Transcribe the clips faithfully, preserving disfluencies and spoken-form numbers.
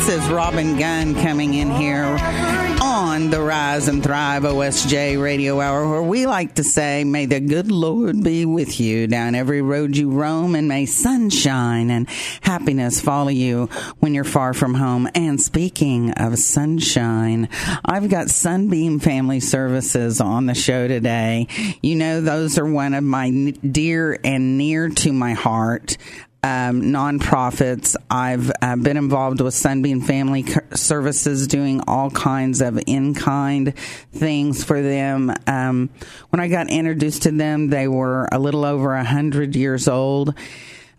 This is Robin Gunn coming in here on the Rise and Thrive O S J Radio Hour, where we like to say, may the good Lord be with you down every road you roam, and may sunshine and happiness follow you when you're far from home. And speaking of sunshine, I've got Sunbeam Family Services on the show today. You know, those are one of my dear and near to my heart Um, nonprofits. I've uh, been involved with Sunbeam Family Services, doing all kinds of in-kind things for them. Um, when I got introduced to them, they were a little over one hundred years old.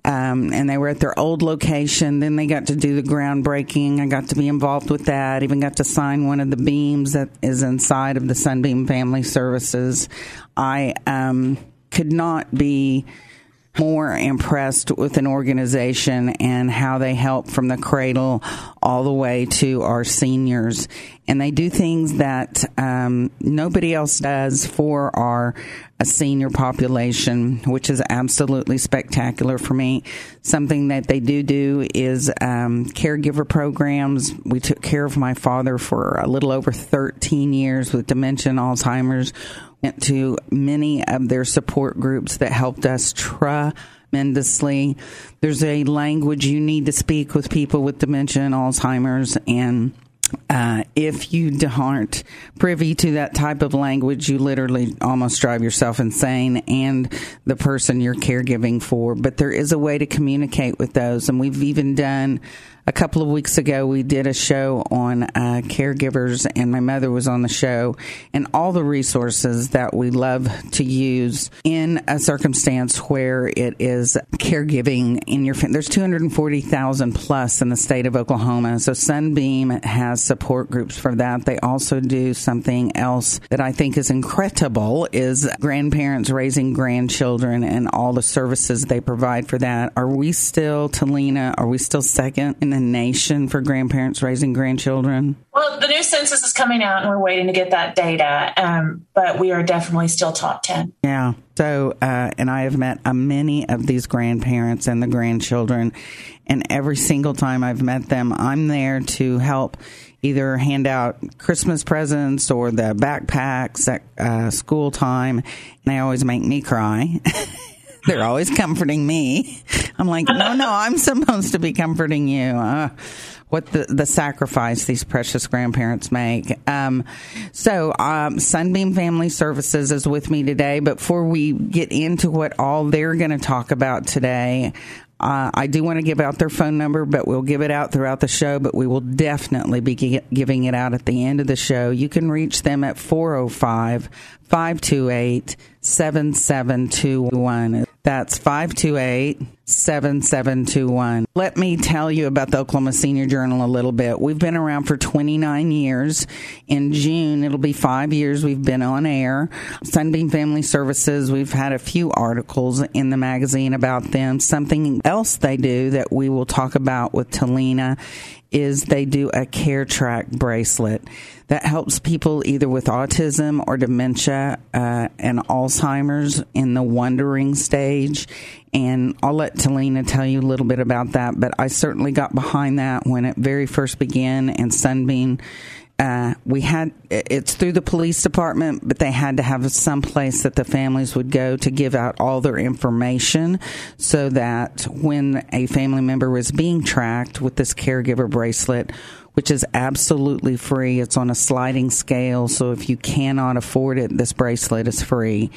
Um, and they were at their old location. Then they got to do the groundbreaking. I got to be involved with that. Even got to sign one of the beams that is inside of the Sunbeam Family Services. I um, could not be more impressed with an organization and how they help from the cradle all the way to our seniors. And they do things that um, nobody else does for our uh, senior population, which is absolutely spectacular for me. Something that they do do is um, caregiver programs. We took care of my father for a little over thirteen years with dementia and Alzheimer's. Went to many of their support groups that helped us tremendously. There's a language you need to speak with people with dementia and Alzheimer's, and uh, if you aren't privy to that type of language, you literally almost drive yourself insane and the person you're caregiving for. But there is a way to communicate with those, and we've even done a couple of weeks ago, we did a show on uh, caregivers, and my mother was on the show, and all the resources that we love to use in a circumstance where it is caregiving in your family. There's two hundred forty thousand plus in the state of Oklahoma, so Sunbeam has support groups for that. They also do something else that I think is incredible, is grandparents raising grandchildren and all the services they provide for that. Are we still, Talena, are we still second in the nation for grandparents raising grandchildren? Well, the new census is coming out, and we're waiting to get that data, um, but we are definitely still top ten. Yeah. So, uh, and I have met uh, many of these grandparents and the grandchildren, and every single time I've met them, I'm there to help either hand out Christmas presents or the backpacks at uh, school time, and they always make me cry. They're always comforting me. I'm like, no, no, I'm supposed to be comforting you. Uh, what the, the sacrifice these precious grandparents make. Um, so um, Sunbeam Family Services is with me today. But before we get into what all they're going to talk about today, Uh, I do want to give out their phone number, but we'll give it out throughout the show, but we will definitely be g- giving it out at the end of the show. You can reach them at four oh five, five two eight, seven seven two one. That's five two eight, seven seven two one. Let me tell you about the Oklahoma Senior Journal a little bit. We've been around for twenty-nine years. In June, it'll be five years we've been on air. Sunbeam Family Services, we've had a few articles in the magazine about them. Something else they do that we will talk about with Talena is they do a Care Trak bracelet that helps people either with autism or dementia uh, and Alzheimer's in the wandering stage. And I'll let Talena tell you a little bit about that, but I certainly got behind that when it very first began. And Sunbeam, uh, we had, it's through the police department, but they had to have some place that the families would go to give out all their information so that when a family member was being tracked with this caregiver bracelet, which is absolutely free. It's on a sliding scale, so if you cannot afford it, this bracelet is free.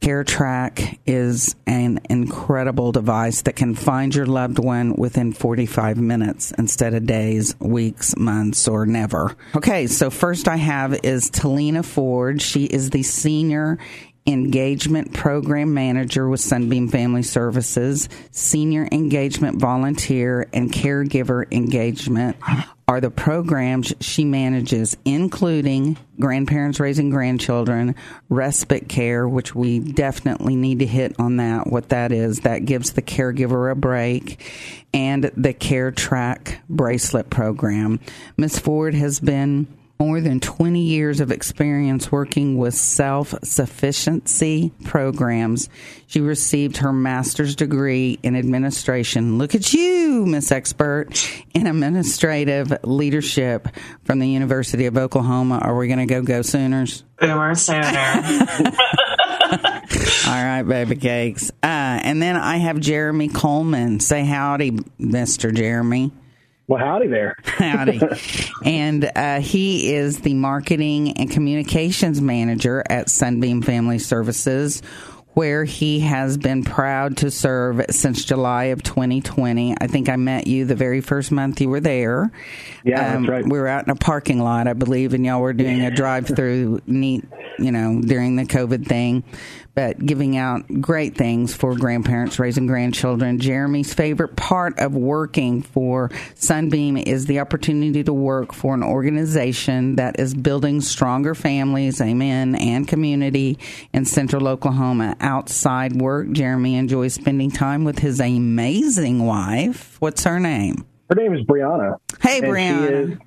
Care Trak is an incredible device that can find your loved one within forty-five minutes instead of days, weeks, months, or never. Okay, so first I have is Talena Ford. She is the Senior Engagement Program Manager with Sunbeam Family Services. Senior Engagement Volunteer and Caregiver Engagement are the programs she manages, including Grandparents Raising Grandchildren, respite care, which we definitely need to hit on that, what that is. That gives the caregiver a break, and the Care Trak bracelet program. Miz Ford has been more than twenty years of experience working with self-sufficiency programs. She received her master's degree in administration. Look at you, Miss Expert, in administrative leadership from the University of Oklahoma. Are we going to go go Sooners? Boomer Sooner. All right, baby cakes. Uh, and then I have Jeremy Coleman. Say howdy, Mister Jeremy. Well, howdy there. Howdy. And uh, he is the marketing and communications manager at Sunbeam Family Services, where he has been proud to serve since July of twenty twenty. I think I met you the very first month you were there. Yeah, um, that's right. We were out in a parking lot, I believe, and y'all were doing yeah. a drive-through neat, you know, during the COVID thing, but giving out great things for grandparents raising grandchildren. Jeremy's favorite part of working for Sunbeam is the opportunity to work for an organization that is building stronger families, amen, and community in central Oklahoma. Outside work, Jeremy enjoys spending time with his amazing wife. What's her name? Her name is Brianna. Hey, Brianna. She is,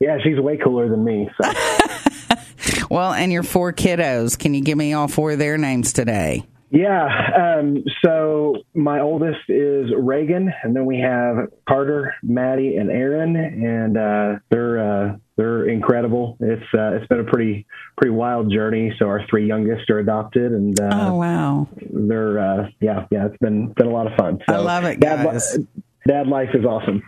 yeah, she's way cooler than me. So. Well, and your four kiddos. Can you give me all four of their names today? Yeah. Um, so my oldest is Reagan, and then we have Carter, Maddie, and Aaron, and uh, they're uh, they're incredible. It's uh, it's been a pretty pretty wild journey. So our three youngest are adopted, and uh, oh wow, they're uh, yeah yeah it's been been a lot of fun. So I love it, guys. Dad, dad life is awesome.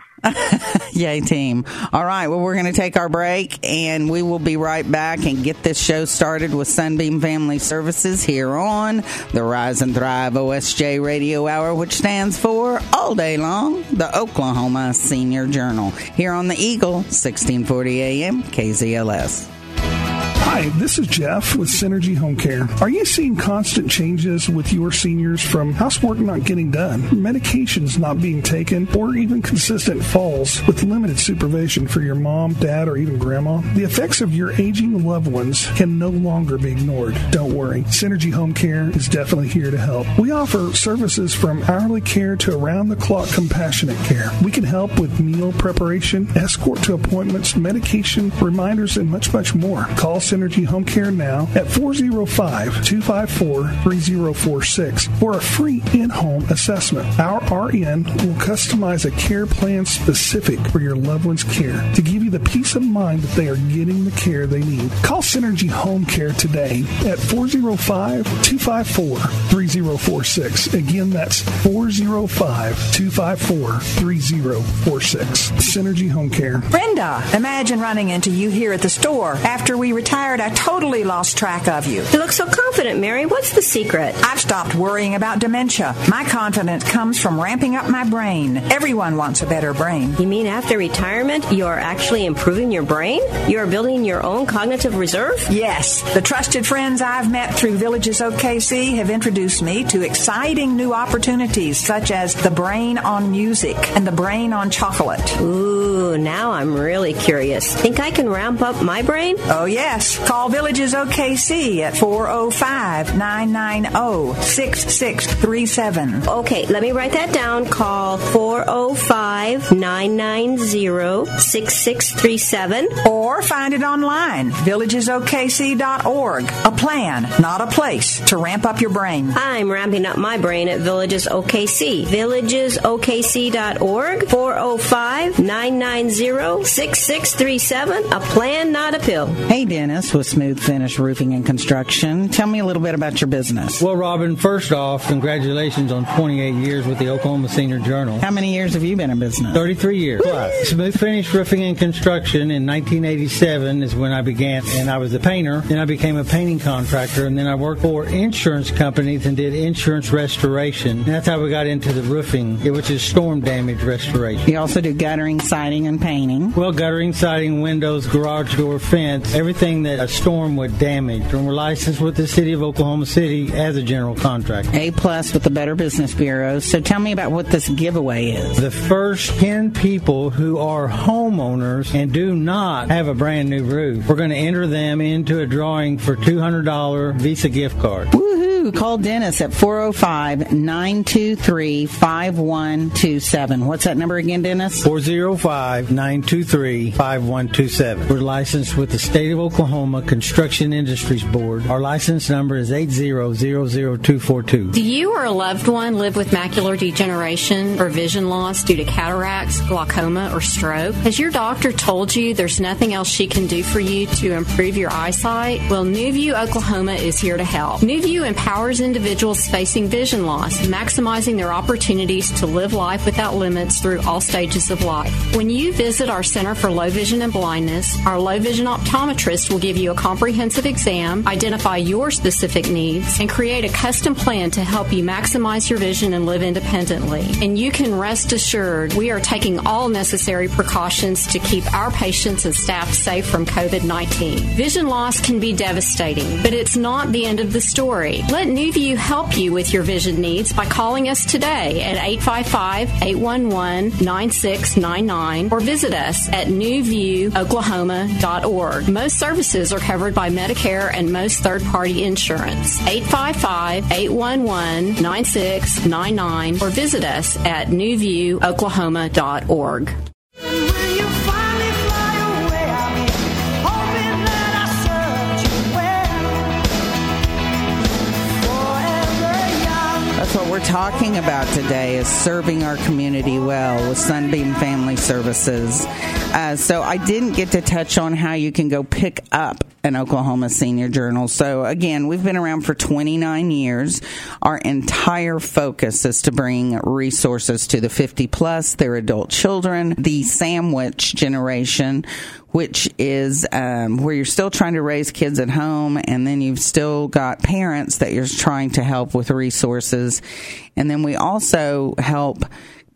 Yay, team. All right, well, we're going to take our break, and we will be right back and get this show started with Sunbeam Family Services here on the Rise and Thrive O S J Radio Hour, which stands for, all day long, the Oklahoma Senior Journal, here on the Eagle, sixteen forty A M, K Z L S. Hi, this is Jeff with Synergy Home Care. Are you seeing constant changes with your seniors from housework not getting done, medications not being taken, or even consistent falls with limited supervision for your mom, dad, or even grandma? The effects of your aging loved ones can no longer be ignored. Don't worry. Synergy Home Care is definitely here to help. We offer services from hourly care to around-the-clock compassionate care. We can help with meal preparation, escort to appointments, medication, reminders, and much, much more. Call Synergy Synergy Home Care now at four oh five, two five four, three oh four six for a free in-home assessment. Our R N will customize a care plan specific for your loved one's care to give you the peace of mind that they are getting the care they need. Call Synergy Home Care today at four oh five, two five four, three oh four six. Again, that's four oh five, two five four, three oh four six. Synergy Home Care. Brenda, imagine running into you here at the store. After we retire, I totally lost track of you. You look so confident, Mary. What's the secret? I've stopped worrying about dementia. My confidence comes from ramping up my brain. Everyone wants a better brain. You mean after retirement, you're actually improving your brain? You're building your own cognitive reserve? Yes. The trusted friends I've met through Villages O K C have introduced me to exciting new opportunities, such as the brain on music and the brain on chocolate. Ooh, now I'm really curious. Think I can ramp up my brain? Oh, yes. Call Villages O K C at four oh five, nine nine oh, six six three seven. Okay, let me write that down. Call four oh five, nine nine oh, six six three seven. Or find it online, villages O K C dot org. A plan, not a place, to ramp up your brain. I'm ramping up my brain at Villages O K C. villages O K C dot org, four oh five, nine nine oh, six six three seven. A plan, not a pill. Hey, Dennis with Smooth Finished Roofing and Construction. Tell me a little bit about your business. Well, Robin, first off, congratulations on twenty-eight years with the Oklahoma Senior Journal. How many years have you been in business? thirty-three years. Plus. Smooth Finished Roofing and Construction in nineteen eighty-seven is when I began, and I was a painter. Then I became a painting contractor, and then I worked for insurance companies and did insurance restoration. And that's how we got into the roofing, which is storm damage restoration. You also do guttering, siding, and painting. Well, guttering, siding, windows, garage door, fence, everything. Everything that a storm would damage. And we're licensed with the city of Oklahoma City as a general contractor. A-plus with the Better Business Bureau. So tell me about what this giveaway is. The first ten people who are homeowners and do not have a brand new roof, we're going to enter them into a drawing for two hundred dollars Visa gift card. Woo-hoo. who called Dennis at four oh five, nine two three, five one two seven. What's that number again, Dennis? four oh five, nine two three, five one two seven. We're licensed with the State of Oklahoma Construction Industries Board. Our license number is eight zero zero zero two four two. Do you or a loved one live with macular degeneration or vision loss due to cataracts, glaucoma, or stroke? Has your doctor told you there's nothing else she can do for you to improve your eyesight? Well, NewView Oklahoma is here to help. NewView empowers individuals facing vision loss, maximizing their opportunities to live life without limits through all stages of life. When you visit our Center for Low Vision and Blindness, our low vision optometrist will give you a comprehensive exam, identify your specific needs, and create a custom plan to help you maximize your vision and live independently. And you can rest assured we are taking all necessary precautions to keep our patients and staff safe from COVID nineteen. Vision loss can be devastating, but it's not the end of the story. Let NewView help you with your vision needs by calling us today at eight five five, eight one one, nine six nine nine or visit us at new view oklahoma dot org. Most services are covered by Medicare and most third-party insurance. eight five five, eight one one, nine six nine nine or visit us at new view oklahoma dot org. That's what we're talking about today, is serving our community well with Sunbeam Family Services. Uh, so I didn't get to touch on how you can go pick up an Oklahoma Senior Journal. So, again, we've been around for twenty-nine years. Our entire focus is to bring resources to the fifty-plus, their adult children, the sandwich generation, which is um, where you're still trying to raise kids at home, and then you've still got parents that you're trying to help with resources. And then we also help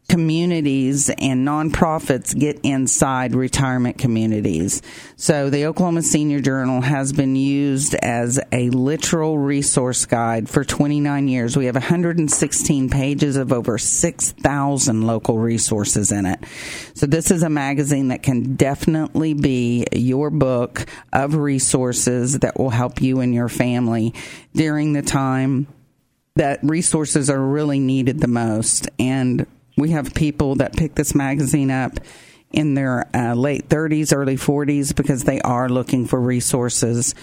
communities and nonprofits get inside retirement communities. So the Oklahoma Senior Journal has been used as a literal resource guide for twenty-nine years. We have one hundred sixteen pages of over six thousand local resources in it. So this is a magazine that can definitely be your book of resources that will help you and your family during the time that resources are really needed the most. And we have people that pick this magazine up in their uh, late thirties, early forties, because they are looking for resources.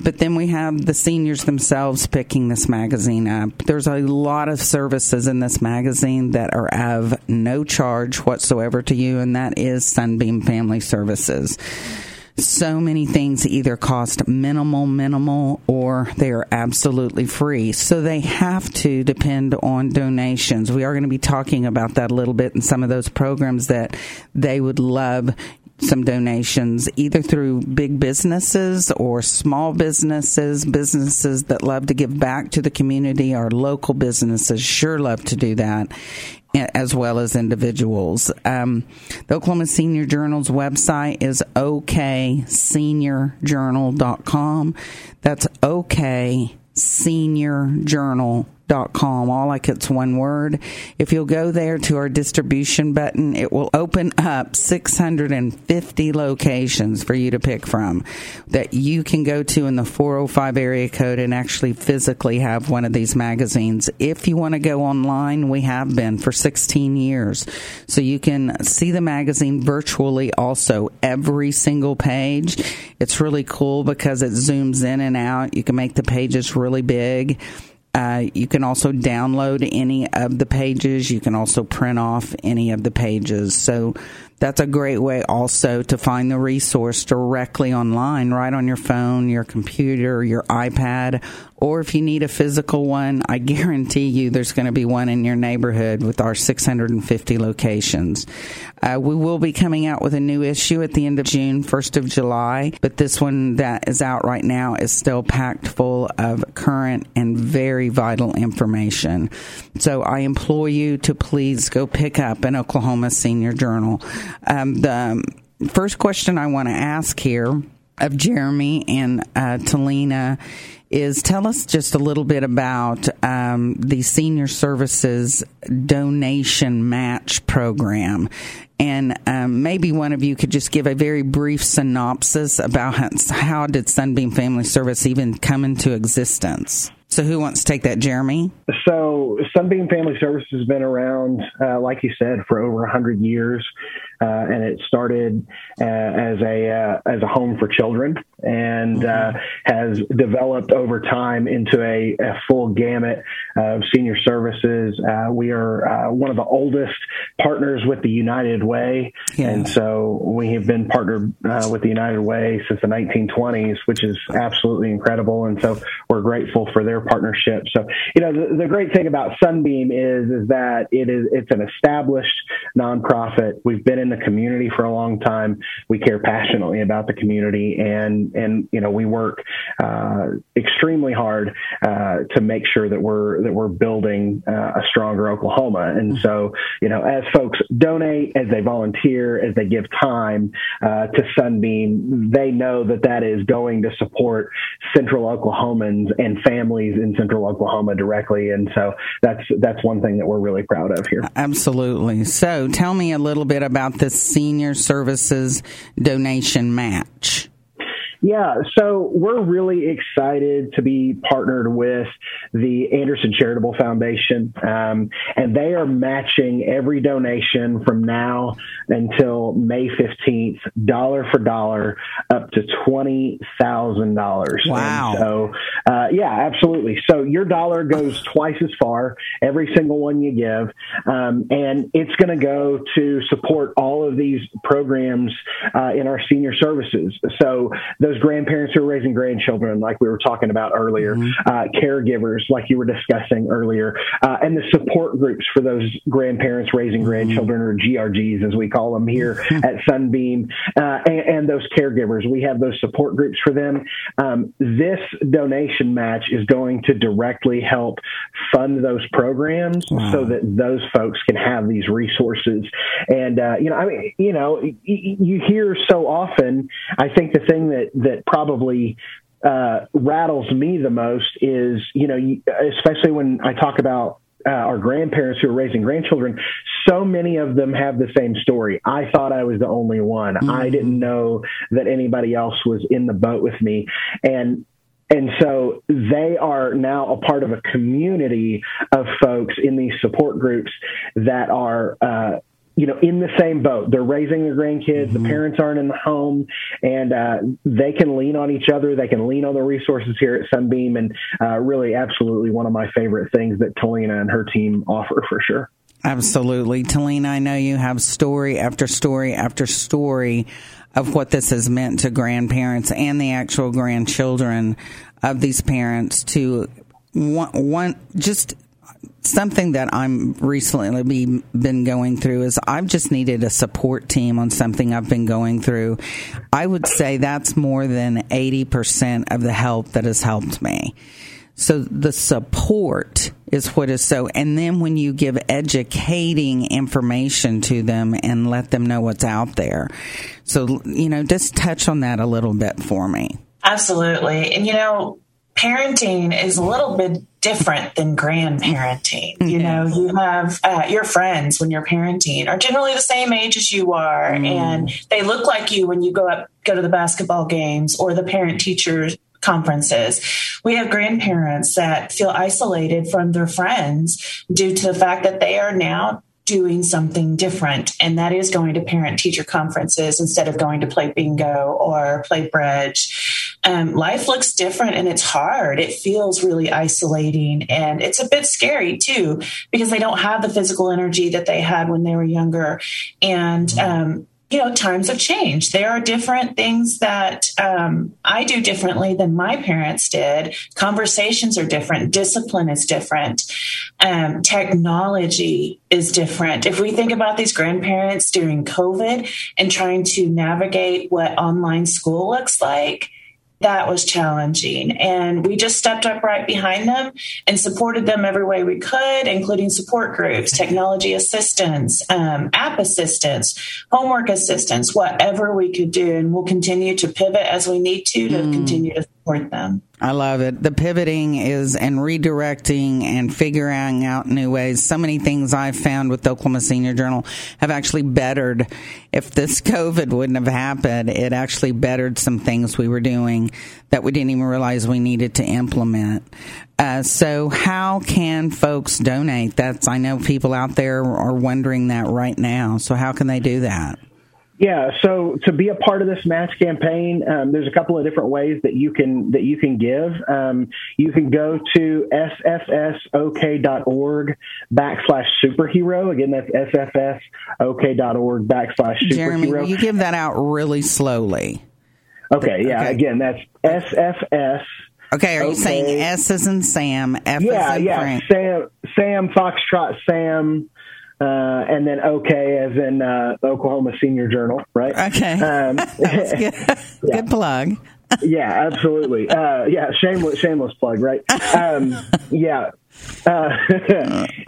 But then we have the seniors themselves picking this magazine up. There's a lot of services in this magazine that are of no charge whatsoever to you, and that is Sunbeam Family Services. So many things either cost minimal, minimal, or they are absolutely free. So they have to depend on donations. We are going to be talking about that a little bit in some of those programs that they would love some donations, either through big businesses or small businesses. Businesses that love to give back to the community, our local businesses sure love to do that, as well as individuals. Um, the Oklahoma Senior Journal's website is o k senior journal dot com. That's o k senior journal dot com. All like it's one word. If you'll go there to our distribution button, it will open up six hundred fifty locations for you to pick from that you can go to in the four oh five area code and actually physically have one of these magazines. If you want to go online, we have been for sixteen years. So you can see the magazine virtually also, every single page. It's really cool because it zooms in and out. You can make the pages really big. Uh, you can also download any of the pages. You can also print off any of the pages. So that's a great way also to find the resource directly online, right on your phone, your computer, your iPad. Or if you need a physical one, I guarantee you there's going to be one in your neighborhood with our six hundred fifty locations. Uh, we will be coming out with a new issue at the end of June, first of July, but this one that is out right now is still packed full of current and very vital information. So I implore you to please go pick up an Oklahoma Senior Journal. Um, the first question I want to ask here of Jeremy and uh, Talena is, tell us just a little bit about um, the Senior Services Donation Match Program. And um, maybe one of you could just give a very brief synopsis about how, how did Sunbeam Family Service even come into existence? So who wants to take that, Jeremy? So Sunbeam Family Services has been around, uh, like you said, for over one hundred years, uh, and it started uh, as a uh, as a home for children and uh, has developed over time into a, a full gamut of senior services. Uh, we are uh, one of the oldest partners with the United Way, yeah. and so we have been partnered uh, with the United Way since the nineteen twenties, which is absolutely incredible, and so we're grateful for their partnership. So, you know, the, the great thing about Sunbeam is, is that it is, it's an established nonprofit. We've been in the community for a long time. We care passionately about the community, and, and, you know, we work, uh, extremely hard, uh, to make sure that we're, that we're building uh, a stronger Oklahoma. And so, you know, as folks donate, as they volunteer, as they give time, uh, to Sunbeam, they know that that is going to support Central Oklahomans and families in Central Oklahoma directly. And so that's that's one thing that we're really proud of here. Absolutely. So tell me a little bit about the Senior Services Donation Match. Yeah, so we're really excited to be partnered with the Anderson Charitable Foundation, um, and they are matching every donation from now until May fifteenth, dollar for dollar, up to twenty thousand dollars. Wow. And so, uh, yeah, absolutely. So your dollar goes twice as far, every single one you give, um, and it's going to go to support all of these programs uh, in our senior services. So those Those grandparents who are raising grandchildren, like we were talking about earlier, mm-hmm. uh, caregivers, like you were discussing earlier, uh, and the support groups for those grandparents raising grandchildren, or G R Gs as we call them here at Sunbeam, uh, and, and those caregivers. We have those support groups for them. Um, this donation match is going to directly help fund those programs wow. so that those folks can have these resources. And, uh, you know, I mean, you know, y- y- you hear so often, I think the thing that that probably uh, rattles me the most is, you know, especially when I talk about Uh, our grandparents who are raising grandchildren, so many of them have the same story. I thought I was the only one. Mm-hmm. I didn't know that anybody else was in the boat with me. And And so they are now a part of a community of folks in these support groups that are, uh, you know, in the same boat. They're raising their grandkids. Mm-hmm. The parents aren't in the home, and uh, they can lean on each other. They can lean on the resources here at Sunbeam, and uh, really, absolutely, one of my favorite things that Talena and her team offer for sure. Absolutely, Talena. I know you have story after story after story of what this has meant to grandparents and the actual grandchildren of these parents. To one, one just. Something that I'm recently been going through is I've just needed a support team on something I've been going through. I would say that's more than eighty percent of the help that has helped me. So the support is what is so. And then when you give educating information to them and let them know what's out there. So, you know, just touch on that a little bit for me. Absolutely. And, you know, parenting is a little bit different than grandparenting. Mm-hmm. You know, you have uh, your friends when you're parenting are generally the same age as you are, mm. and they look like you when you go up, go to the basketball games or the parent teacher conferences. We have grandparents that feel isolated from their friends due to the fact that they are now doing something different. And that is going to parent-teacher conferences instead of going to play bingo or play bridge. Um, life looks different, and it's hard. It feels really isolating, and it's a bit scary too, because they don't have the physical energy that they had when they were younger. And, um, you know, times have changed. There are different things that um, I do differently than my parents did. Conversations are different. Discipline is different. Um, technology is different. If we think about these grandparents during COVID and trying to navigate what online school looks like, that was challenging. And we just stepped up right behind them and supported them every way we could, including support groups, technology assistance, um, app assistance, homework assistance, whatever we could do. And we'll continue to pivot as we need to, to mm. continue to support them. I love it. The pivoting is and redirecting and figuring out new ways. So many things I've found with the Oklahoma Senior Journal have actually bettered. If this COVID wouldn't have happened, it actually bettered some things we were doing that we didn't even realize we needed to implement. Uh, so how can folks donate? That's, I know people out there are wondering that right now. So how can they do that? Yeah, so to be a part of this mass campaign, um, there's a couple of different ways that you can that you can give. Um, you can go to s f s o k dot org backslash superhero. Again, that's s f s o k dot org backslash superhero. Jeremy, will you give that out really slowly? Okay, yeah, okay. Again, that's S F S. Okay, are you okay. saying S as in Sam, F yeah, as in yeah. Frank? Sam, Sam, Foxtrot, Sam. Uh, and then okay, as in uh, Oklahoma Senior Journal, right? Okay. Um, That's good. Yeah. Good plug. Yeah, absolutely. Uh, yeah, shameless, shameless plug, right? Um, yeah. Uh,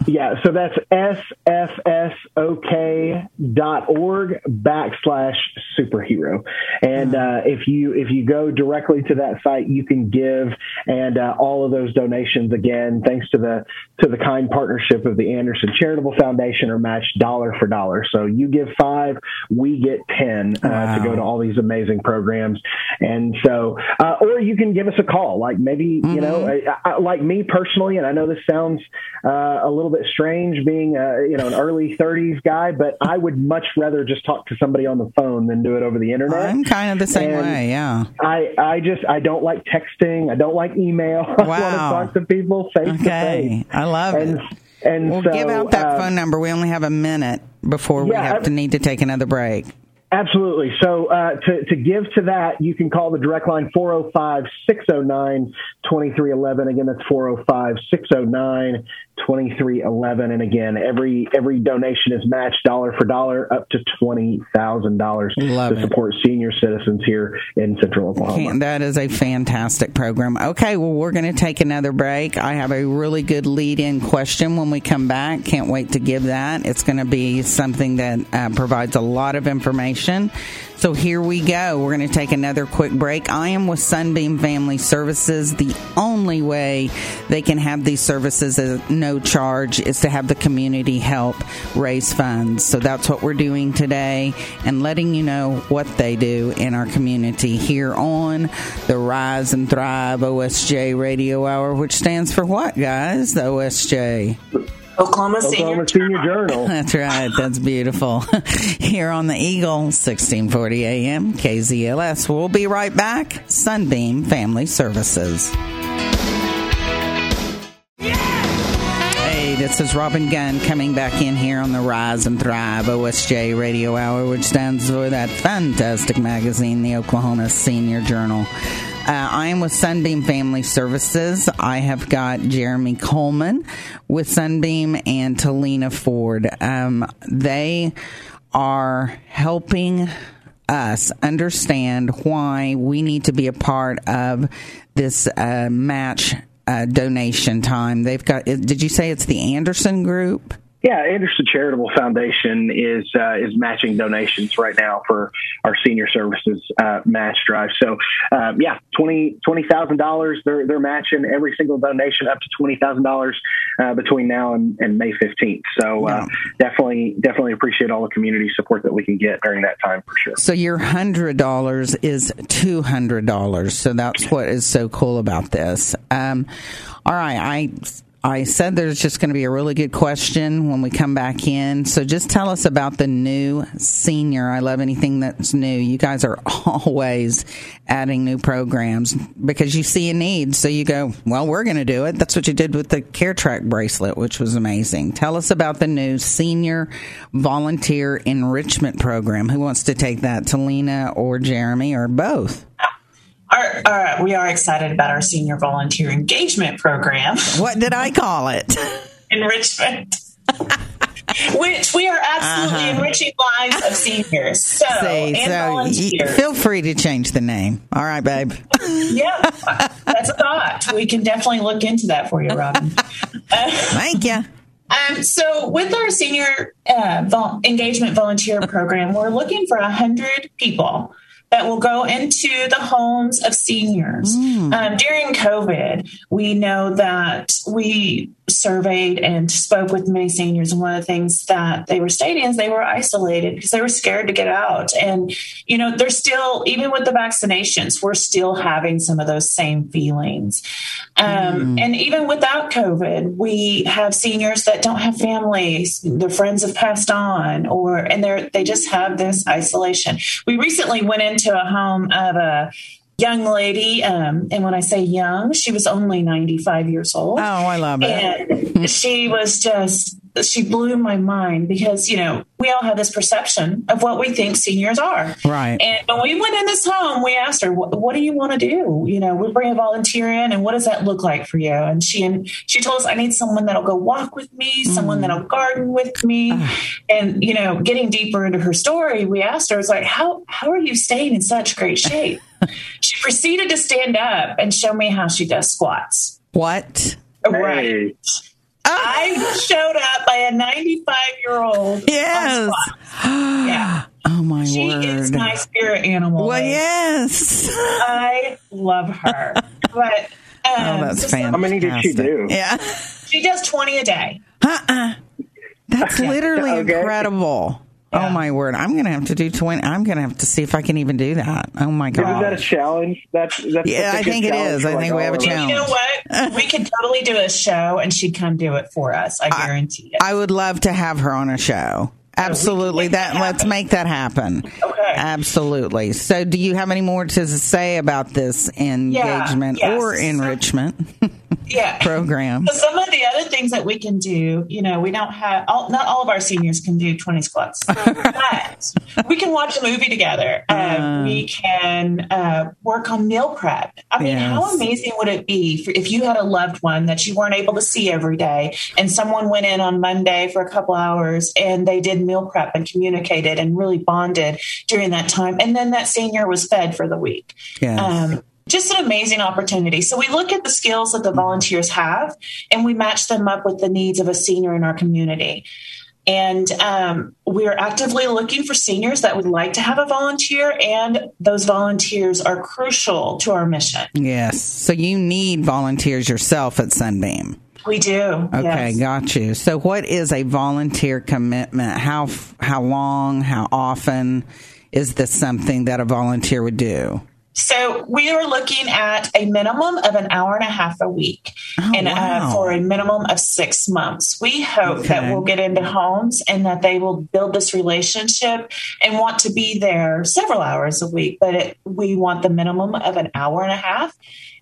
yeah, so that's s f s o k dot org backslash superhero. And uh, if you if you go directly to that site, you can give. And uh, all of those donations, again, thanks to the to the kind partnership of the Anderson Charitable Foundation, are matched dollar for dollar. So you give five, we get ten uh, wow. to go to all these amazing programs. And so, uh, or you can give us a call. Like maybe, mm-hmm. you know, I, I, like me personally, and I know this sounds uh, a little bit strange being, uh, you know, an early thirties guy, but I would much rather just talk to somebody on the phone than do it over the internet. I'm kind of the same and way, yeah. I, I just, I don't like texting. I don't like email. Wow. I want to talk to people face okay. to face. I love and, it. And we'll so, give out that uh, phone number. We only have a minute before we yeah, have I, to need to take another break. Absolutely. So uh, to, to give to that, you can call the direct line four oh five, six oh nine, two three one one. Again, that's four oh five, six oh nine, two three one one. And again, every every donation is matched dollar for dollar up to twenty thousand dollars to support it. Senior citizens here in Central Oklahoma. That is a fantastic program. Okay, well, we're going to take another break. I have a really good lead-in question when we come back. Can't wait to give that. It's going to be something that uh, provides a lot of information. So here we go. We're going to take another quick break. I am with Sunbeam Family Services. The only way they can have these services at no charge is to have the community help raise funds. So that's what we're doing today and letting you know what they do in our community here on the Rise and Thrive O S J Radio Hour, which stands for what, guys? The O S J. Oklahoma, Oklahoma Senior, Senior Journal. That's right. That's beautiful. Here on the Eagle, sixteen forty A M, K Z L S. We'll be right back. Sunbeam Family Services. This is Robin Gunn coming back in here on the Rise and Thrive O S J Radio Hour, which stands for that fantastic magazine, the Oklahoma Senior Journal. Uh, I am with Sunbeam Family Services. I have got Jeremy Coleman with Sunbeam and Talena Ford. Um, they are helping us understand why we need to be a part of this uh, match Uh, donation time. They've got, did you say it's the Anderson Group? Yeah, Anderson Charitable Foundation is uh, is matching donations right now for our senior services uh, match drive. So, um, yeah, twenty twenty thousand dollars. They're they're matching every single donation up to twenty thousand uh, dollars between now and, and May fifteenth. So, uh, wow. definitely definitely appreciate all the community support that we can get during that time for sure. So your hundred dollars is two hundred dollars. So that's what is so cool about this. Um, all right, I. I said there's just going to be a really good question when we come back in. So just tell us about the new senior. I love anything that's new. You guys are always adding new programs because you see a need. So you go, well, we're going to do it. That's what you did with the Care Trak bracelet, which was amazing. Tell us about the new senior volunteer enrichment program. Who wants to take that, Talena or Jeremy or both? Our, our, we are excited about our senior volunteer engagement program. What did I call it? Enrichment. Which we are absolutely uh-huh. enriching lives of seniors. So, See, and so volunteers. Y- feel free to change the name. All right, babe. Yep. That's a thought. We can definitely look into that for you, Robin. Thank you. Um, so with our senior uh, vol- engagement volunteer program, we're looking for one hundred people that will go into the homes of seniors. Mm. Um, during COVID, we know that we surveyed and spoke with many seniors. And one of the things that they were stating is they were isolated because they were scared to get out. And, you know, they're still, even with the vaccinations, we're still having some of those same feelings. Um, mm. And even without COVID, we have seniors that don't have families, their friends have passed on, or, and they're, they just have this isolation. We recently went into a home of a young lady. Um, and when I say young, she was only ninety-five years old. Oh, I love it. And she was just, she blew my mind because, you know, we all have this perception of what we think seniors are. Right. And when we went in this home, we asked her, what, what do you want to do? You know, we bring a volunteer in and what does that look like for you? And she, and she told us, I need someone that'll go walk with me, someone mm. that'll garden with me. And, you know, getting deeper into her story, we asked her, it's like, how, how are you staying in such great shape? She proceeded to stand up and show me how she does squats. What? Right. Hey. Oh. I showed up by a ninety-five-year-old. Yes. Yeah. Oh, my she word. She is my spirit animal. Well, yes. I love her. But um, oh, that's so fantastic. How many did she do? Yeah. She does twenty a day. Uh-uh. That's literally okay. Incredible. Yeah. Oh, my word. I'm going to have to do twenty. I'm going to have to see if I can even do that. Oh, my God. Isn't that a challenge? That's, that's yeah, I think it is. I think we have a challenge. You know what? We could totally do a show, and she'd come do it for us. I guarantee it. I would love to have her on a show. Absolutely. That, let's make that happen. Okay. Absolutely. So do you have any more to say about this engagement yeah, yes. or enrichment yeah. program? So some of the other things that we can do, you know, we don't have, all, not all of our seniors can do twenty squats, but we can watch a movie together. Um, uh, we can uh, work on meal prep. I mean, yes. how amazing would it be for, if you had a loved one that you weren't able to see every day and someone went in on Monday for a couple hours and they did meal prep and communicated and really bonded during that time. And then that senior was fed for the week. Yes. Um, just an amazing opportunity. So we look at the skills that the volunteers have and we match them up with the needs of a senior in our community. And um, we are actively looking for seniors that would like to have a volunteer, and those volunteers are crucial to our mission. Yes. So you need volunteers yourself at Sunbeam. We do. Okay, yes. Got you. So what is a volunteer commitment? How how long, how often is this something that a volunteer would do? So we are looking at a minimum of an hour and a half a week oh, and wow. uh, for a minimum of six months. We hope okay. that we'll get into homes and that they will build this relationship and want to be there several hours a week. But it, we want the minimum of an hour and a half.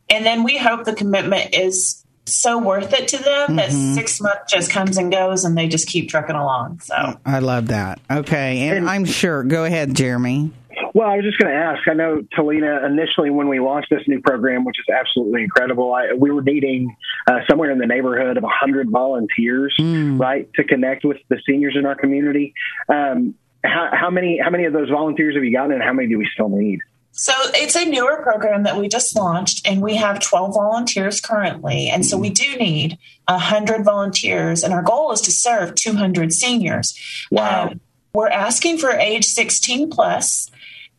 And then we hope the commitment is so worth it to them that mm-hmm. six months just comes and goes and they just keep trucking along. So I love that. Okay. And, and I'm sure. Go ahead, Jeremy. Well, I was just going to ask, I know Talena, initially when we launched this new program, which is absolutely incredible, I, we were needing uh, somewhere in the neighborhood of one hundred volunteers, mm. right, to connect with the seniors in our community. Um, how, how many, how many of those volunteers have you gotten and how many do we still need? So it's a newer program that we just launched, and we have twelve volunteers currently. And so we do need one hundred volunteers, and our goal is to serve two hundred seniors. Wow. Um, we're asking for age sixteen plus,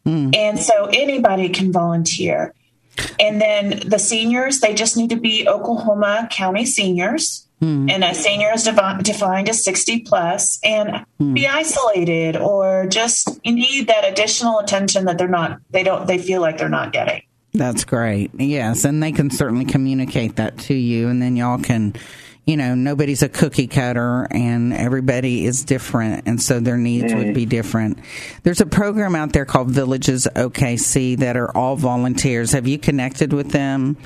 mm. and so anybody can volunteer. And then the seniors, they just need to be Oklahoma County seniors. Mm. And a senior is devi- defined as sixty plus and mm. be isolated or just you need that additional attention that they're not, they don't, they feel like they're not getting. That's great. Yes. And they can certainly communicate that to you. And then y'all can, you know, nobody's a cookie cutter and everybody is different. And so their needs mm. would be different. There's a program out there called Villages O K C that are all volunteers. Have you connected with them?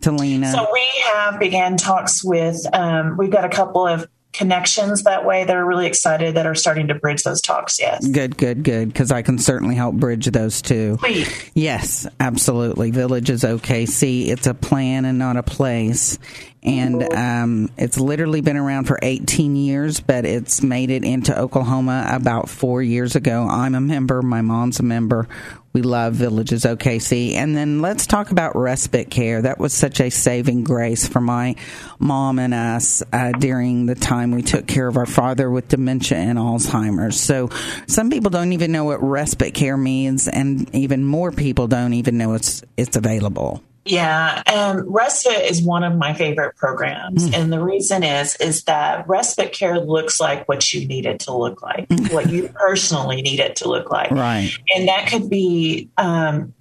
Talena. So we have began talks with, um, we've got a couple of connections that way that are really excited that are starting to bridge those talks, yes. Good, good, good, because I can certainly help bridge those too. Please. Yes, absolutely. Villages O K C, it's a plan and not a place. And um, it's literally been around for eighteen years, but it's made it into Oklahoma about four years ago. I'm a member. My mom's a member. We love Villages O K C. And then let's talk about respite care. That was such a saving grace for my mom and us uh, during the time we took care of our father with dementia and Alzheimer's. So some people don't even know what respite care means, and even more people don't even know it's it's available. Yeah, um, respite is one of my favorite programs. Mm. And the reason is, is that respite care looks like what you need it to look like, what you personally need it to look like. Right. And that could be um,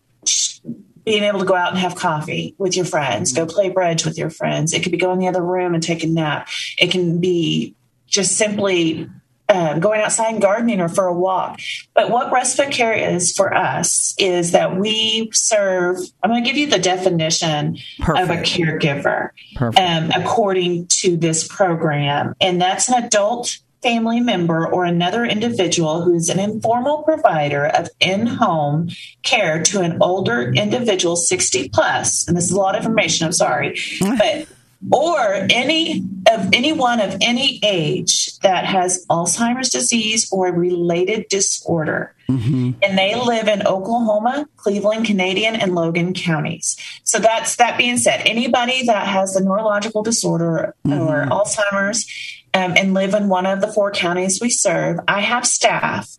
being able to go out and have coffee with your friends, mm-hmm. go play bridge with your friends. It could be going in the other room and take a nap. It can be just simply Um, going outside and gardening or for a walk. But what respite care is for us is that we serve, I'm going to give you the definition Perfect. Of a caregiver um, according to this program. And that's an adult family member or another individual who is an informal provider of in-home care to an older individual sixty plus. And this is a lot of information, I'm sorry. But or any of anyone of any age that has Alzheimer's disease or a related disorder. Mm-hmm. And they live in Oklahoma, Cleveland, Canadian, and Logan counties. So that's that being said, anybody that has a neurological disorder mm-hmm. or Alzheimer's um, and live in one of the four counties we serve, I have staff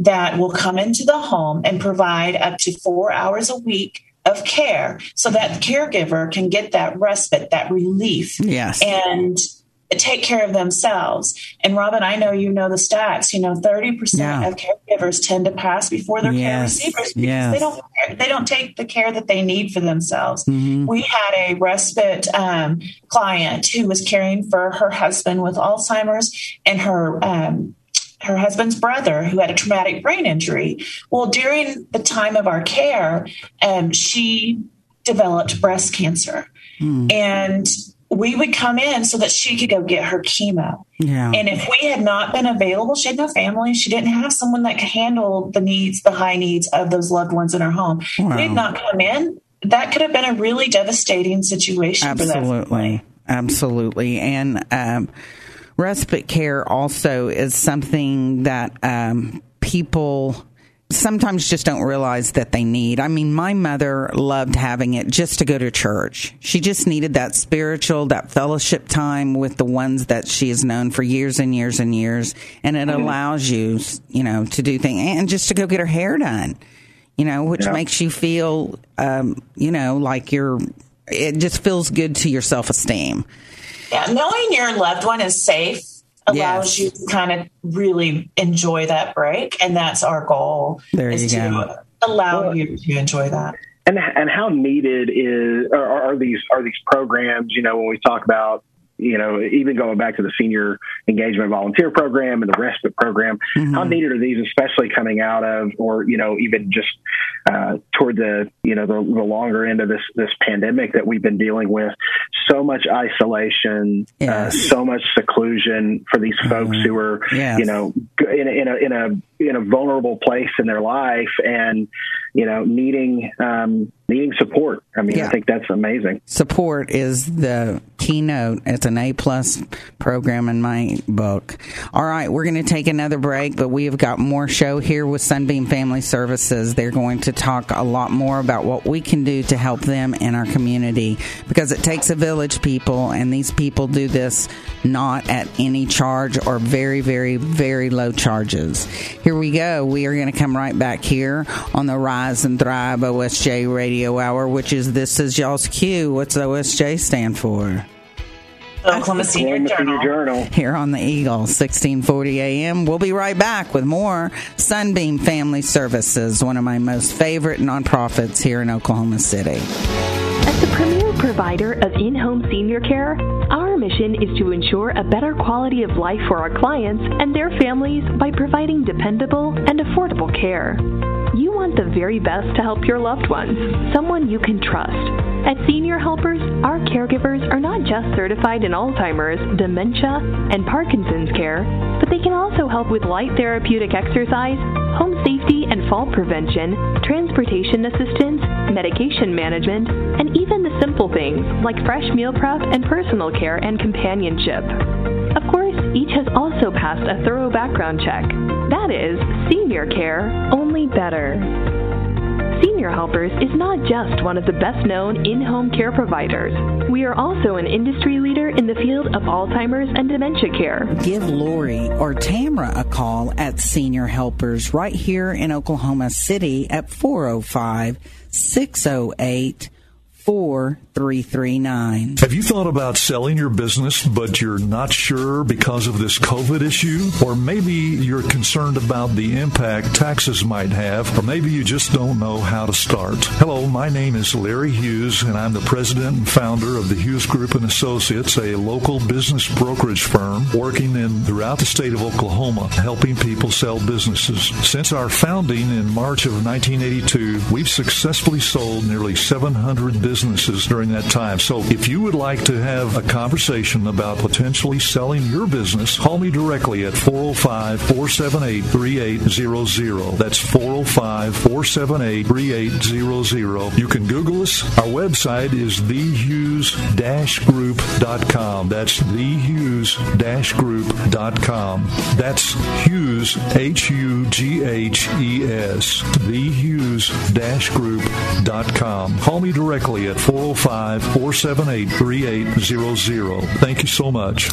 that will come into the home and provide up to four hours a week of care so that the caregiver can get that respite, that relief, yes. and take care of themselves. And Robin, I know you know the stats, you know, thirty percent yeah. of caregivers tend to pass before their yes. care receivers because yes. they don't care. They don't take the care that they need for themselves. Mm-hmm. We had a respite um, client who was caring for her husband with Alzheimer's and her um her husband's brother who had a traumatic brain injury. Well, during the time of our care, um, she developed breast cancer mm. and we would come in so that she could go get her chemo. Yeah. And if we had not been available, she had no family. She didn't have someone that could handle the needs, the high needs of those loved ones in her home. Wow. We had not come in. That could have been a really devastating situation. Absolutely. For that family. Absolutely. And, um, respite care also is something that um, people sometimes just don't realize that they need. I mean, my mother loved having it just to go to church. She just needed that spiritual, that fellowship time with the ones that she has known for years and years and years. And it mm-hmm. allows you, you know, to do things and just to go get her hair done, you know, which yeah. makes you feel, um, you know, like you're, it just feels good to your self-esteem. Yeah, knowing your loved one is safe allows yes. you to kind of really enjoy that break, and that's our goal. There is you to go. Allow well, you to enjoy that. And and how needed is are, are these are these programs? You know, when we talk about you know even going back to the senior engagement volunteer program and the respite program, mm-hmm. how needed are these, especially coming out of or you know even just uh, toward the you know the, the longer end of this this pandemic that we've been dealing with. So much isolation, yes. uh, so much seclusion for these folks mm-hmm. who are, yes. you know, in a, in a in a in a vulnerable place in their life, and you know, needing um, needing support. I mean, yeah. I think that's amazing. Support is the keynote. It's an A plus program in my book. All right, we're going to take another break, but we have got more show here with Sunbeam Family Services. They're going to talk a lot more about what we can do to help them in our community, because it takes a village. People, and these people do this not at any charge or very, very, very low charges. Here we go. We are going to come right back here on the Rise and Thrive O S J Radio Hour, which is this is y'all's cue. What's O S J stand for? Oklahoma Senior Journal. Here on the Eagle, sixteen forty a.m. We'll be right back with more Sunbeam Family Services, one of my most favorite nonprofits here in Oklahoma City. As the premier provider of in-home senior care, our mission is to ensure a better quality of life for our clients and their families by providing dependable and affordable care. You want the very best to help your loved ones, someone you can trust. At Senior Helpers, our caregivers are not just certified in Alzheimer's, dementia, and Parkinson's care, but they can also help with light therapeutic exercise, home safety and fall prevention, transportation assistance, medication management, and even the simple things like fresh meal prep and personal care and companionship. Of course, each has also passed a thorough background check. That is, senior care, only better. Senior Helpers is not just one of the best-known in-home care providers. We are also an industry leader in the field of Alzheimer's and dementia care. Give Lori or Tamra a call at Senior Helpers right here in Oklahoma City at four oh five, six oh eight, four oh five oh. four three three nine. Have you thought about selling your business, but you're not sure because of this COVID issue? Or maybe you're concerned about the impact taxes might have, or maybe you just don't know how to start. Hello, my name is Larry Hughes, and I'm the president and founder of the Hughes Group and Associates, a local business brokerage firm working in throughout the state of Oklahoma, helping people sell businesses. Since our founding in March of nineteen eighty-two, we've successfully sold nearly seven hundred businesses. Businesses during that time. So if you would like to have a conversation about potentially selling your business, call me directly at four oh five, four seven eight, three eight zero zero. That's four oh five, four seven eight, three eight zero zero. You can Google us. Our website is the hughes group dot com. That's the hughes group dot com. That's Hughes, H U G H E S, the hughes group dot com. Call me directly at four oh five, four seven eight, three eight zero zero. Thank you so much.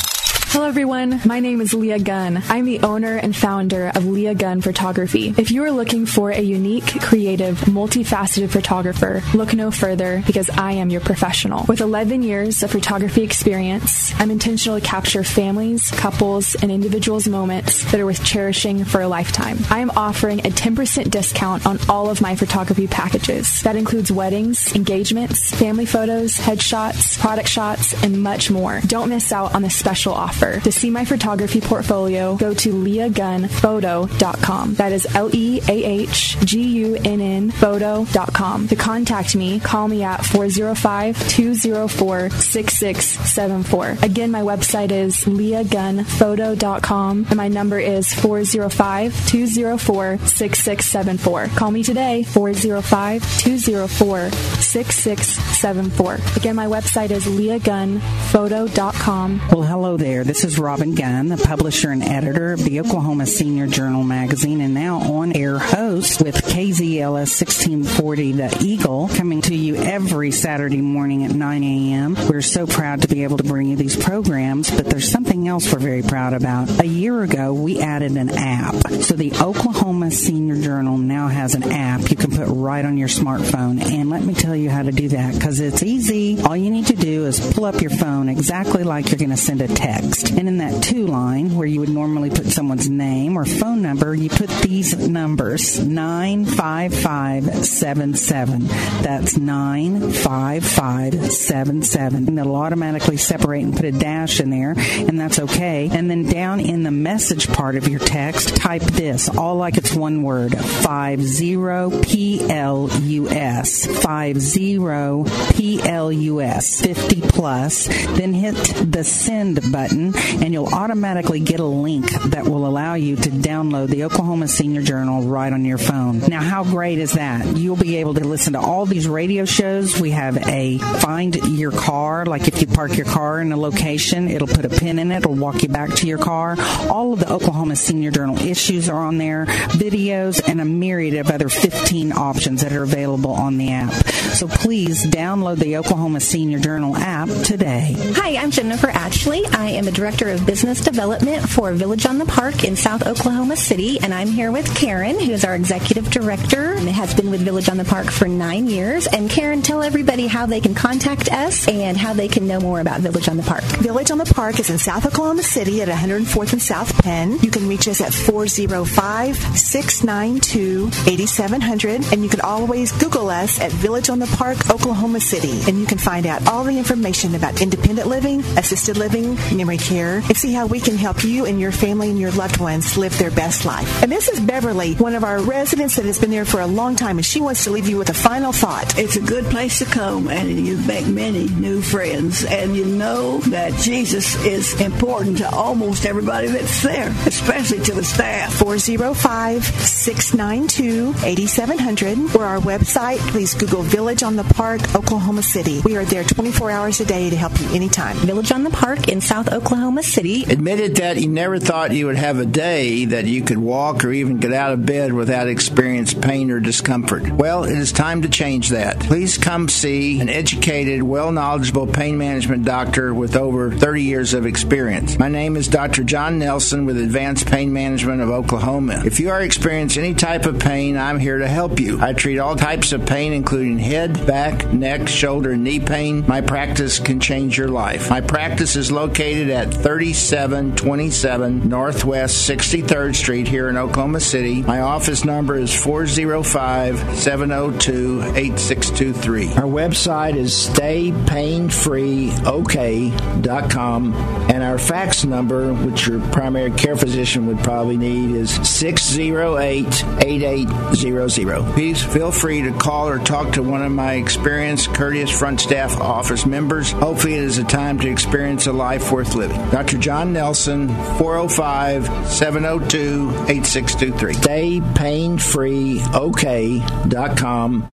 Hello, everyone. My name is Leah Gunn. I'm the owner and founder of Leah Gunn Photography. If you are looking for a unique, creative, multifaceted photographer, look no further because I am your professional. With eleven years of photography experience, I'm intentional to capture families, couples, and individuals' moments that are worth cherishing for a lifetime. I am offering a ten percent discount on all of my photography packages. That includes weddings, engagements, family photos, headshots, product shots, and much more. Don't miss out on this special offer. To see my photography portfolio, go to leah gunn photo dot com. That is L E A H G U N N photo dot com. To contact me, call me at four oh five, two oh four, six six seven four. Again, my website is leah gunn photo dot com, and my number is four oh five, two oh four, six six seven four. Call me today, four oh five, two oh four, six six seven four. Again, my website is leah gunn photo dot com. Well, hello there. This is Robin Gunn, the publisher and editor of the Oklahoma Senior Journal magazine, and now on-air host with K Z L S sixteen forty, The Eagle, coming to you every Saturday morning at nine a.m. We're so proud to be able to bring you these programs, but there's something else we're very proud about. A year ago, we added an app. So the Oklahoma Senior Journal now has an app you can put right on your smartphone, and let me tell you how to do that, because it's easy. All you need to do is pull up your phone exactly like you're going to send a text. And in that two line, where you would normally put someone's name or phone number, you put these numbers, nine five five seven seven. That's nine five five seven seven. And it'll automatically separate and put a dash in there, and that's okay. And then down in the message part of your text, type this, all like it's one word, five zero P L U S, five zero P L U S, fifty plus. Then hit the send button, and you'll automatically get a link that will allow you to download the Oklahoma Senior Journal right on your phone. Now, how great is that? You'll be able to listen to all these radio shows. We have a find your car, like if you park your car in a location, it'll put a pin in it. It'll walk you back to your car. All of the Oklahoma Senior Journal issues are on there, videos, and a myriad of other fifteen options that are available on the app. So please download the Oklahoma Senior Journal app today. Hi, I'm Jennifer Ashley. I am the Director of Business Development for Village on the Park in South Oklahoma City, and I'm here with Karen, who is our Executive Director and has been with Village on the Park for nine years. And Karen, tell everybody how they can contact us and how they can know more about Village on the Park. Village on the Park is in South Oklahoma City at one oh fourth and South Penn. You can reach us at four oh five, six nine two, eight seven zero zero, and you can always Google us at Village on the Park, Oklahoma City, and you can find out all the information about independent living, assisted living, memory here and see how we can help you and your family and your loved ones live their best life. And this is Beverly, one of our residents that has been there for a long time, and she wants to leave you with a final thought. It's a good place to come, and you make many new friends, and you know that Jesus is important to almost everybody that's there, especially to the staff. four oh five, six nine two, eight seven zero zero or our website. Please Google Village on the Park, Oklahoma City. We are there twenty-four hours a day to help you anytime. Village on the Park in South Oklahoma City. Admitted that he never thought you would have a day that you could walk or even get out of bed without experiencing pain or discomfort. Well, it is time to change that. Please come see an educated, well-knowledgeable pain management doctor with over thirty years of experience. My name is Doctor John Nelson with Advanced Pain Management of Oklahoma. If you are experiencing any type of pain, I'm here to help you. I treat all types of pain, including head, back, neck, shoulder, and knee pain. My practice can change your life. My practice is located at thirty-seven twenty-seven Northwest sixty-third Street here in Oklahoma City. My office number is four oh five, seven oh two, eight six two three. Our website is stay pain free o k dot com, and our fax number, which your primary care physician would probably need, is six oh eight, eight eight zero zero. Please feel free to call or talk to one of my experienced, courteous front staff office members. Hopefully it is a time to experience a life worth living. Doctor John Nelson, four oh five, seven oh two, eight six two three. stay pain free o k dot com.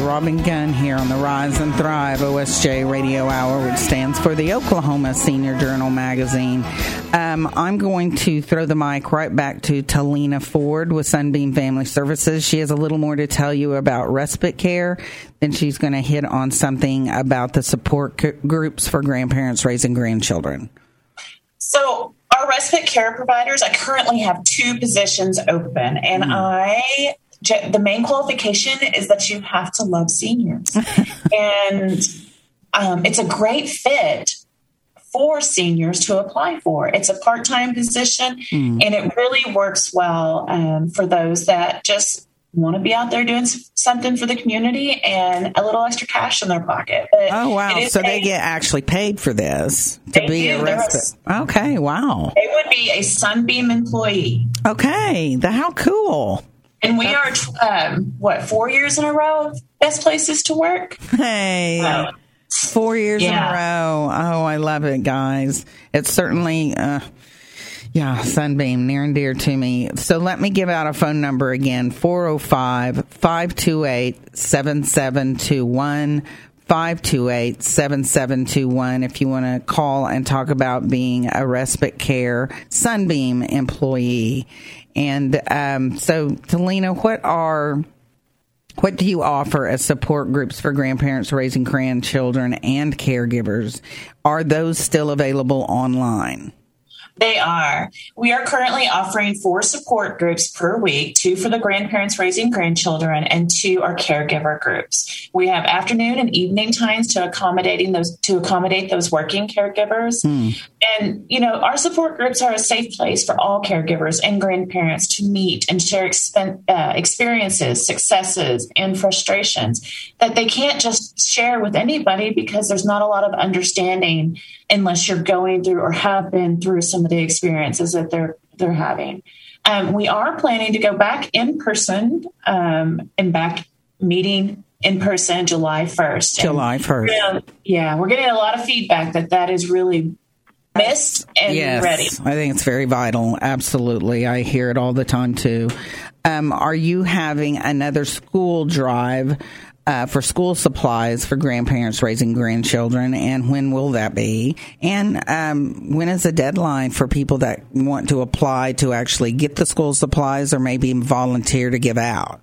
Robin Gunn here on the Rise and Thrive O S J Radio Hour, which stands for the Oklahoma Senior Journal magazine. Um, I'm going to throw the mic right back to Talena Ford with Sunbeam Family Services. She has a little more to tell you about respite care. Then she's going to hit on something about the support c- groups for grandparents raising grandchildren. So our respite care providers, I currently have two positions open, and mm. I... the main qualification is that you have to love seniors. And um, it's a great fit for seniors to apply for. It's a part-time position, mm. and it really works well um, for those that just want to be out there doing something for the community and a little extra cash in their pocket. But oh, wow. So they a, get actually paid for this to be do. arrested. A, okay, wow. It would be a Sunbeam employee. Okay, the, how cool. And we are, um, what, four years in a row, best places to work? Hey, uh, four years yeah. in a row. Oh, I love it, guys. It's certainly, uh, yeah, Sunbeam, near and dear to me. So let me give out a phone number again, four oh five, five two eight, seven seven two one, five two eight, seven seven two one, if you want to call and talk about being a respite care Sunbeam employee. And um, so, Talena, what are, what do you offer as support groups for grandparents raising grandchildren and caregivers? Are those still available online? They are. We are currently offering four support groups per week, two for the grandparents raising grandchildren and two are caregiver groups. We have afternoon and evening times to accommodating those to accommodate those working caregivers. Mm. And, you know, our support groups are a safe place for all caregivers and grandparents to meet and share expen- uh, experiences, successes, and frustrations that they can't just share with anybody because there's not a lot of understanding unless you're going through or have been through some of the experiences that they're they're having. Um, we are planning to go back in person um, and back meeting in person July first. July first. And, yeah, we're getting a lot of feedback that that is really missed and yes, ready. I think it's very vital. Absolutely. I hear it all the time, too. Um, are you having another school drive Uh, for school supplies for grandparents raising grandchildren, and when will that be? And um, when is the deadline for people that want to apply to actually get the school supplies or maybe volunteer to give out?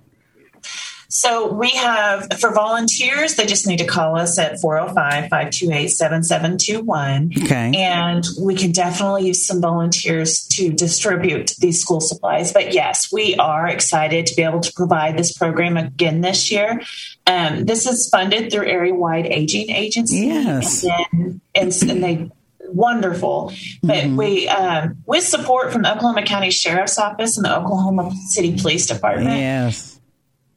So we have, for volunteers, they just need to call us at four oh five, five two eight, seven seven two one. Okay. And we can definitely use some volunteers to distribute these school supplies. But yes, we are excited to be able to provide this program again this year. Um, this is funded through area-wide aging agency. Yes. And, then, and, and they wonderful. But mm-hmm. we, um, with support from the Oklahoma County Sheriff's Office and the Oklahoma City Police Department, yes,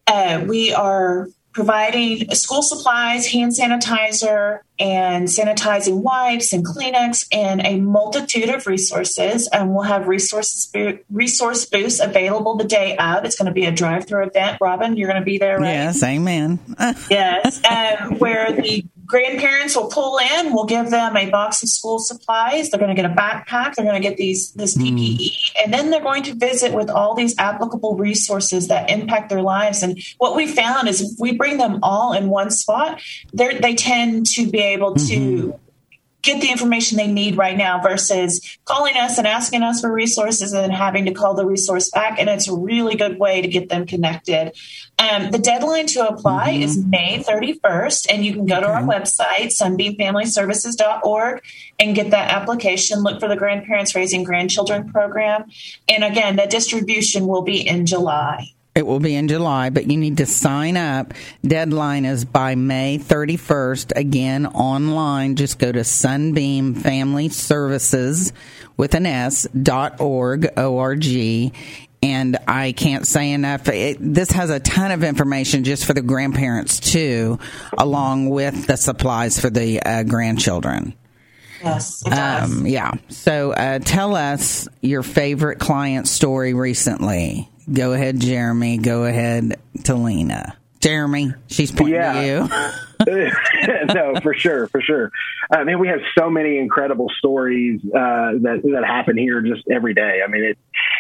uh, we are providing school supplies, hand sanitizer, and sanitizing wipes and Kleenex, and a multitude of resources. And we'll have resources resource booths available the day of. It's going to be a drive-through event. Robin, you're going to be there, right? Yes, amen. Yes, um, where the grandparents will pull in. We'll give them a box of school supplies. They're going to get a backpack. They're going to get these this P P E. Mm. And then they're going to visit with all these applicable resources that impact their lives. And what we found is if we bring them all in one spot, they tend to be able to mm-hmm. get the information they need right now versus calling us and asking us for resources and then having to call the resource back. And it's a really good way to get them connected. Um, the deadline to apply mm-hmm. is May thirty-first, and you can go okay. to our website, sunbeam family services dot org, and get that application. Look for the Grandparents Raising Grandchildren program. And again, the distribution will be in July. It will be in July, but you need to sign up. Deadline is by May thirty-first. Again, online, just go to Sunbeam Family Services with an S dot org, O R G. And I can't say enough. It, this has a ton of information just for the grandparents, too, along with the supplies for the uh, grandchildren. Yes, it does. Um, yeah. So uh, tell us your favorite client story recently. Go ahead, Jeremy. Go ahead, Talena. Jeremy, she's pointing yeah. to you. No, for sure, for sure. I mean, we have so many incredible stories uh, that that happen here just every day. I mean, it,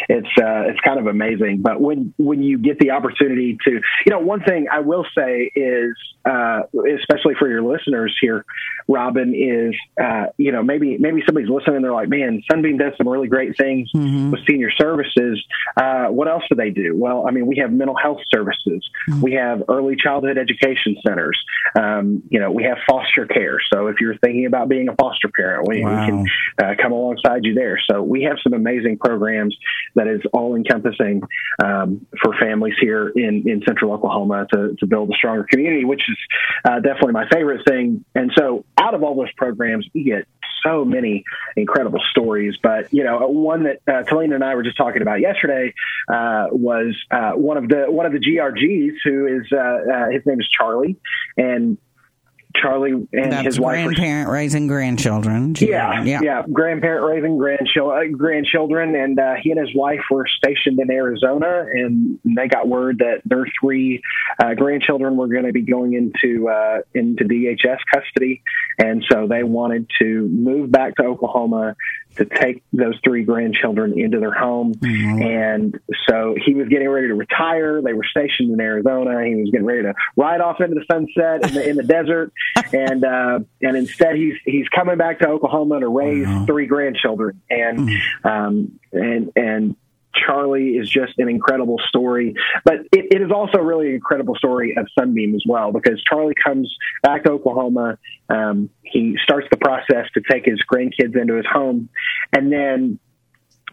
it's uh, it's kind of amazing. But when when you get the opportunity to, you know, one thing I will say is, uh, especially for your listeners here, Robin, is uh, you know maybe maybe somebody's listening and they're like, man, Sunbeam does some really great things mm-hmm. with senior services. Uh, what else do they do? Well, I mean, we have mental health services. Mm-hmm. We have early childhood education centers. Um, you know, we have foster care. So if you're thinking about being a foster parent, we, wow. we can uh, come alongside you there. So we have some amazing programs that is all encompassing um, for families here in, in central Oklahoma to, to build a stronger community, which is uh, definitely my favorite thing. And so out of all those programs, you get so many incredible stories. But, you know, one that uh, Talena and I were just talking about yesterday uh, was uh, one of the one of the G R Gs who is, uh, uh, his name is Charlie, and Charlie and That's his wife. Grandparent raising grandchildren. Yeah, yeah, yeah. Grandparent raising grandchil- grandchildren. And uh, he and his wife were stationed in Arizona, and they got word that their three uh, grandchildren were going to be going into uh, into D H S custody. And so they wanted to move back to Oklahoma to take those three grandchildren into their home. Mm-hmm. And so he was getting ready to retire. They were stationed in Arizona. He was getting ready to ride off into the sunset in the, in the desert. And, uh, and instead he's, he's coming back to Oklahoma to raise wow. three grandchildren. And, mm-hmm. um, and, and, Charlie is just an incredible story, but it, it is also really an incredible story of Sunbeam as well, because Charlie comes back to Oklahoma. Um, he starts the process to take his grandkids into his home, and then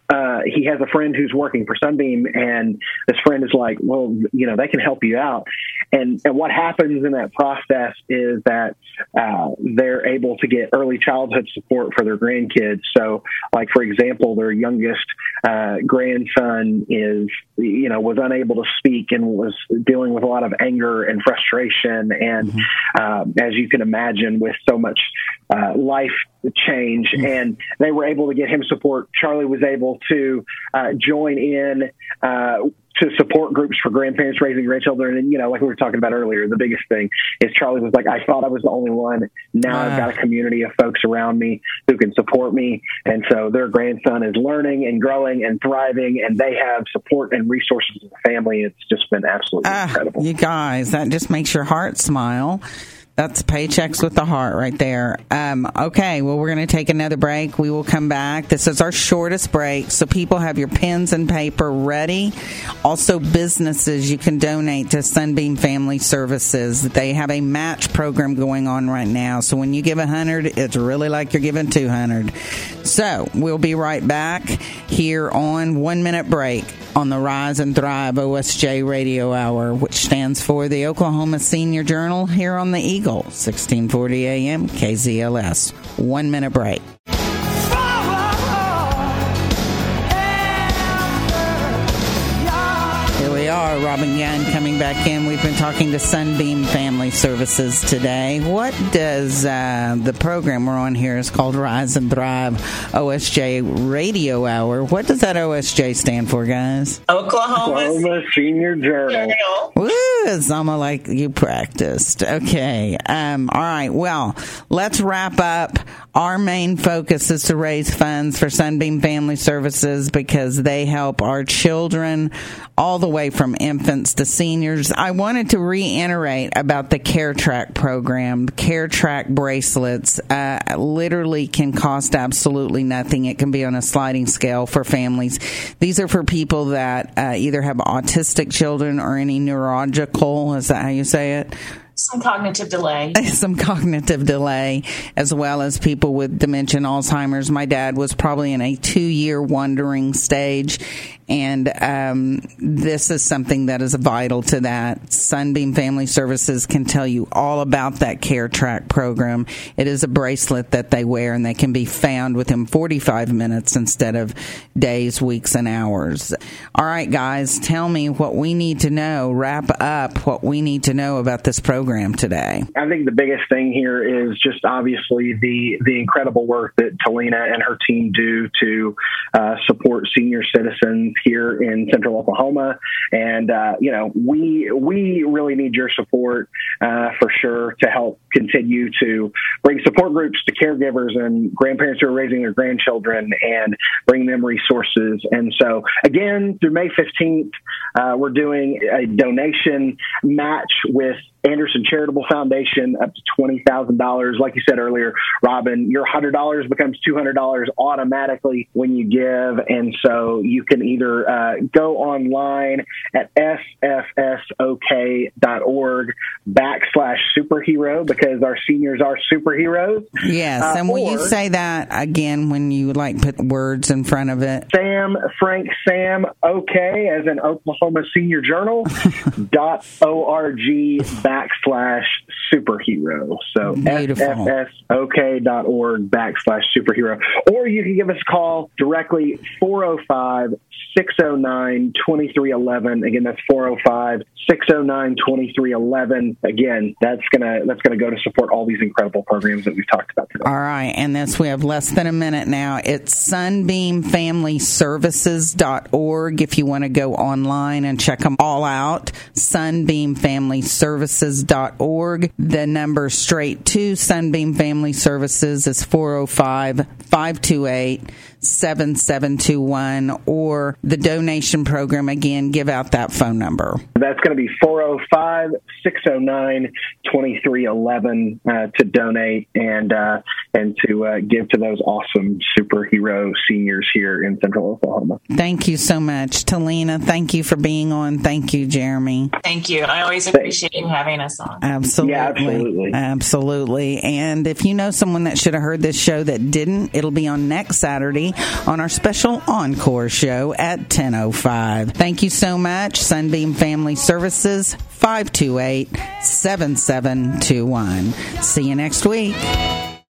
uh, he has a friend who's working for Sunbeam, and this friend is like, well, you know, they can help you out. And, and what happens in that process is that uh, they're able to get early childhood support for their grandkids. So, like, for example, their youngest uh, grandson is, you know, was unable to speak and was dealing with a lot of anger and frustration. And mm-hmm. um, as you can imagine, with so much uh, life change, mm-hmm. and they were able to get him support. Charlie was able to uh, join in uh, to support groups for grandparents raising grandchildren. And, you know, like we were talking about earlier, the biggest thing is Charlie was like, I thought I was the only one. Now uh, I've got a community of folks around me who can support me. And so their grandson is learning and growing and thriving, and they have support and resources in the family. It's just been absolutely uh, incredible. You guys, that just makes your heart smile. That's paychecks with the heart right there. Um, okay, well, we're going to take another break. We will come back. This is our shortest break, so people have your pens and paper ready. Also, businesses, you can donate to Sunbeam Family Services. They have a match program going on right now, so when you give one hundred, it's really like you're giving two hundred. So we'll be right back here on one-minute break on the Rise and Thrive O S J Radio Hour, which stands for the Oklahoma Senior Journal, here on the Eagle, sixteen forty A M, K Z L S. One minute break. are, Robin Gunn, coming back in. We've been talking to Sunbeam Family Services today. What does uh, the program we're on here is called Rise and Thrive O S J Radio Hour. What does that O S J stand for, guys? Oklahoma, Oklahoma Senior Journal. Journal. Woo! It's almost like you practiced. Okay. Um, all right. Well, let's wrap up. Our main focus is to raise funds for Sunbeam Family Services because they help our children all the way from infants to seniors. I wanted to reiterate about the Care Trak program. Care Trak bracelets uh, literally can cost absolutely nothing. It can be on a sliding scale for families. These are for people that uh, either have autistic children or any neurological, is that how you say it? Some cognitive delay. Some cognitive delay, as well as people with dementia and Alzheimer's. My dad was probably in a two-year wandering stage, and um, this is something that is vital to that. Sunbeam Family Services can tell you all about that Care Trak program. It is a bracelet that they wear, and they can be found within forty-five minutes instead of days, weeks, and hours. All right, guys, tell me what we need to know. Wrap up what we need to know about this program today. I think the biggest thing here is just obviously the, the incredible work that Talena and her team do to uh, support senior citizens here in Central Oklahoma. And, uh, you know, we we really need your support uh, for sure to help continue to bring support groups to caregivers and grandparents who are raising their grandchildren and bring them resources. And so, again, through May fifteenth, uh, we're doing a donation match with Anderson Charitable Foundation, up to twenty thousand dollars. Like you said earlier, Robin, your one hundred dollars becomes two hundred dollars automatically when you give. And so you can either uh, go online at sfsok.org backslash superhero because our seniors are superheroes. Yes. Uh, and will you say that again when you like put words in front of it? Sam, Frank, Sam, OK, as in Oklahoma Senior Journal, dot O R G backslash backslash superhero. So S F S O K dot org backslash superhero. Or you can give us a call directly, four oh five, six oh nine, two three one one. Again, that's four oh five, six oh nine, two three one one. Again, that's gonna that's gonna go to support all these incredible programs that we've talked about today. All right, and that's we have less than a minute now. It's sunbeam family services dot org if you want to go online and check them all out. sunbeam family services dot org. The number straight to Sunbeam Family Services is four oh five, five two eight, seven seven two one, or the donation program, again, give out that phone number. That's going to be four oh five, six oh nine, two three one one uh, to donate and uh, and to uh, give to those awesome superhero seniors here in Central Oklahoma. Thank you so much. Talena, thank you for being on. Thank you, Jeremy. Thank you. I always appreciate you having us on. Absolutely. Yeah, absolutely. Absolutely. And if you know someone that should have heard this show that didn't, it'll be on next Saturday on our special encore show at ten oh five. Thank you so much. Sunbeam Family Services, five two eight, seven seven two one. See you next week.